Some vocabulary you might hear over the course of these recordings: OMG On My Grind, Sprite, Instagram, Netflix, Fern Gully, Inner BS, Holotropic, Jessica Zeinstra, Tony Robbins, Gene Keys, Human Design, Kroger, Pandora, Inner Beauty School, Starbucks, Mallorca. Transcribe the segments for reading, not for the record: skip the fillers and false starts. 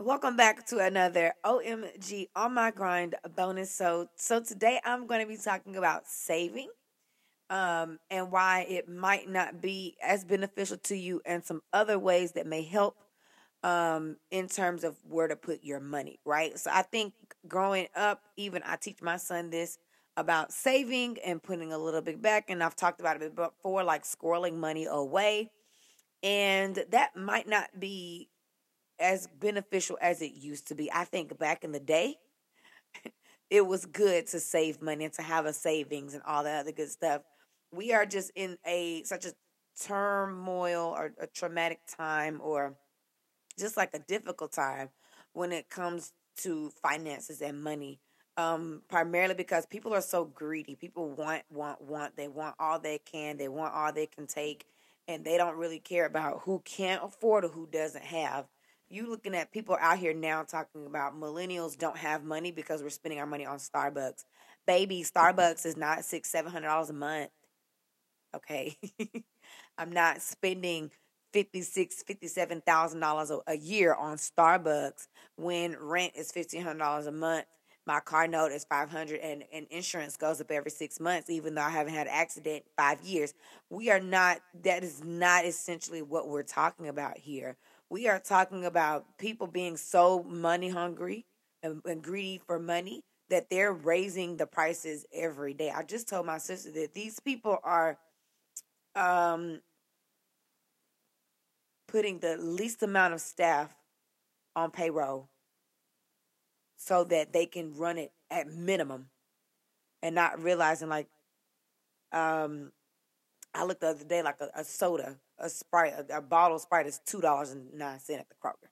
Welcome back to another OMG On My Grind bonus. So today I'm going to be talking about saving and why it might not be as beneficial to you and some other ways that may help in terms of where to put your money, right? So I think growing up, even I teach my son this about saving and putting a little bit back. And I've talked about it before, like squirreling money away. And that might not be as beneficial as it used to be. I think back in the day, it was good to save money and to have a savings and all that other good stuff. We are just in such a turmoil or a traumatic time, or just like a difficult time when it comes to finances and money. Primarily because people are so greedy. People want. They want all they can. They want all they can take. And they don't really care about who can't afford or who doesn't have. You looking at people out here now talking about millennials don't have money because we're spending our money on Starbucks. Baby, Starbucks is not $600-$700 a month. Okay. I'm not spending $57,000 a year on Starbucks when rent is $1,500 a month. My car note is $500, and insurance goes up every 6 months, even though I haven't had an accident in 5 years. That is not essentially what we're talking about here. We are talking about people being so money hungry and greedy for money that they're raising the prices every day. I just told my sister that these people are putting the least amount of staff on payroll, so that they can run it at minimum, and not realizing, like, I looked the other day, like a soda, a Sprite, a bottle of Sprite is $2.09 at the Kroger.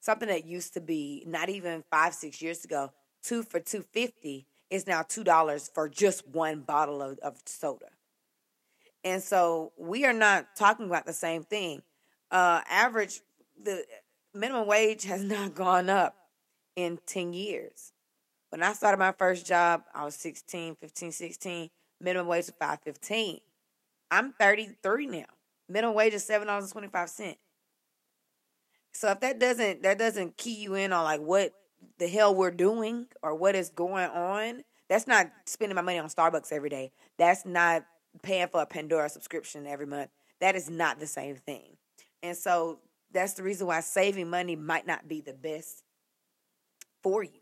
Something that used to be, not even 5-6 years ago, $2 for $2.50 is now $2 for just one bottle of soda. And so we are not talking about the same thing. The minimum wage has not gone up in 10 years. When I started my first job, I was 16, minimum wage was $5.15. I'm 33 now. Minimum wage is $7.25. So if that doesn't key you in on like what the hell we're doing or what is going on, that's not spending my money on Starbucks every day. That's not paying for a Pandora subscription every month. That is not the same thing. And so that's the reason why saving money might not be the best for you.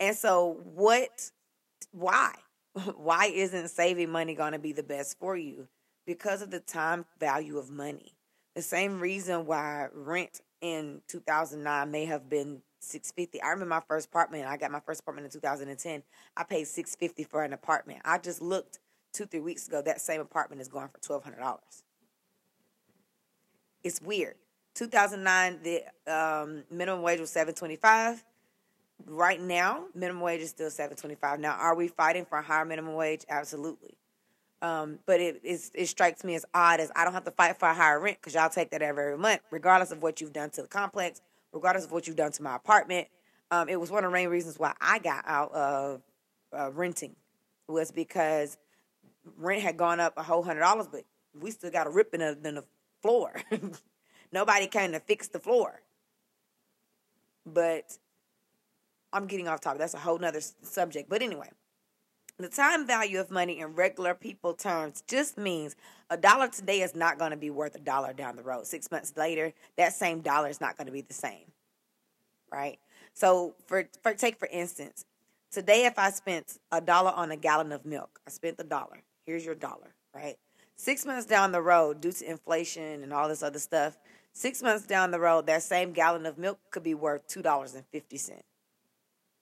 And so why isn't saving money going to be the best for you? Because of the time value of money. The same reason why rent in 2009 may have been $650. I remember my first apartment. I got my first apartment in 2010. I paid $650 for an apartment. I just looked 2-3 weeks ago. That same apartment is going for $1,200. It's weird. 2009, the minimum wage was $7.25. Right now, minimum wage is still $7.25. Now, are we fighting for a higher minimum wage? Absolutely. But it strikes me as odd as I don't have to fight for a higher rent because y'all take that every month, regardless of what you've done to the complex, regardless of what you've done to my apartment. It was one of the main reasons why I got out of renting, was because rent had gone up a whole $100, but we still got a rip in the floor. Nobody came to fix the floor. But I'm getting off topic. That's a whole nother subject. But anyway, the time value of money in regular people terms just means $1 today is not going to be worth $1 down the road. 6 months later, that same dollar is not going to be the same, right? So for instance, today if I spent $1 on a gallon of milk, I spent $1. Here's your $1, right? 6 months down the road, due to inflation and all this other stuff, 6 months down the road, that same gallon of milk could be worth $2.50.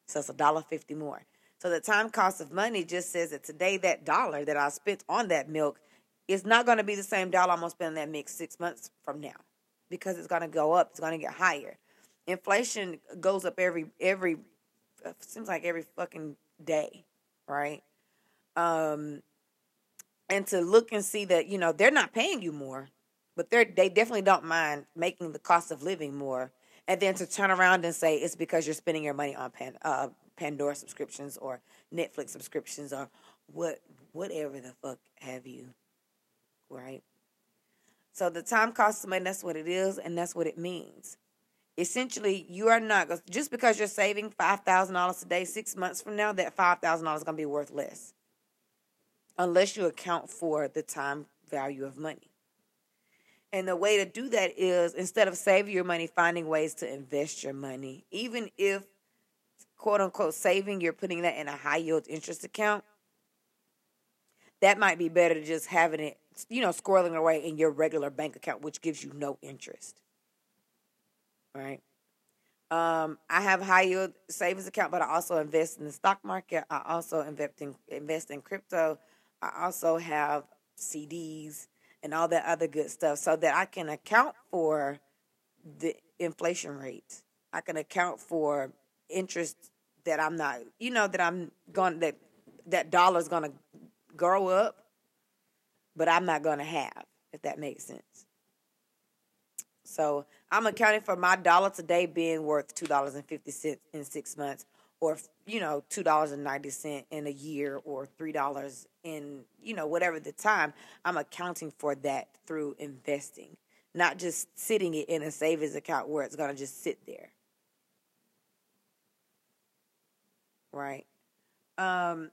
So it's $1.50 more. So the time cost of money just says that today that dollar that I spent on that milk is not going to be the same dollar I'm going to spend on that milk 6 months from now, because it's going to go up. It's going to get higher. Inflation goes up every seems like every fucking day, right? And to look and see that, you know, they're not paying you more, but they definitely don't mind making the cost of living more. And then to turn around and say it's because you're spending your money on Pandora subscriptions or Netflix subscriptions or whatever the fuck have you, right? So the time costs money, that's what it is, and that's what it means. essentially, you are not going to, just because you're saving $5,000 a day, 6 months from now, that $5,000 is going to be worth less. Unless you account for the time value of money. And the way to do that is, instead of saving your money, finding ways to invest your money. Even if, quote unquote, saving, you're putting that in a high yield interest account, that might be better than just having it, squirreling away in your regular bank account, which gives you no interest. Right? I have a high yield savings account, but I also invest in the stock market. I also invest in crypto. I also have CDs and all that other good stuff, so that I can account for the inflation rates. I can account for interest that I'm not, that dollar's going to grow up, but I'm not going to have, if that makes sense. So I'm accounting for my dollar today being worth $2.50 in 6 months, or, $2.90 in a year, or $3 in, whatever the time. I'm accounting for that through investing, not just sitting it in a savings account where it's going to just sit there. Right? So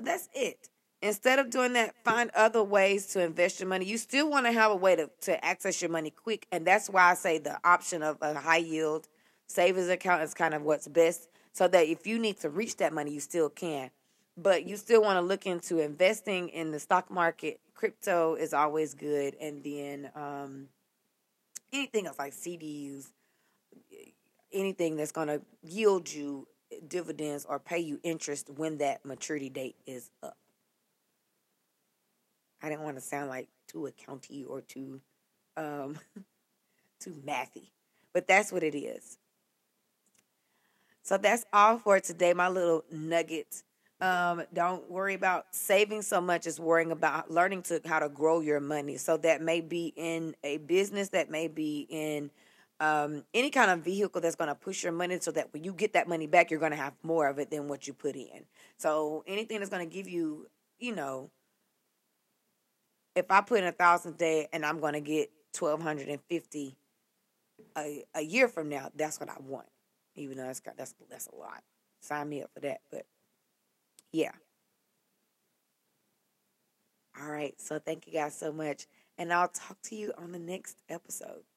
that's it. Instead of doing that, find other ways to invest your money. You still want to have a way to access your money quick, and that's why I say the option of a high-yield savings account is kind of what's best, so that if you need to reach that money, you still can. But you still want to look into investing in the stock market. Crypto is always good, and then anything else like CDs, anything that's going to yield you dividends or pay you interest when that maturity date is up. I didn't want to sound like too accounty or too mathy, but that's what it is. So that's all for today, my little nuggets. Don't worry about saving so much as worrying about learning how to grow your money. So that may be in a business, that may be in any kind of vehicle that's going to push your money, so that when you get that money back, you're going to have more of it than what you put in. So anything that's going to give you, if I put in 1,000 today and I'm going to get 1,250 a year from now, that's what I want. Even though that's a lot. Sign me up for that. But yeah. All right. So thank you guys so much, and I'll talk to you on the next episode.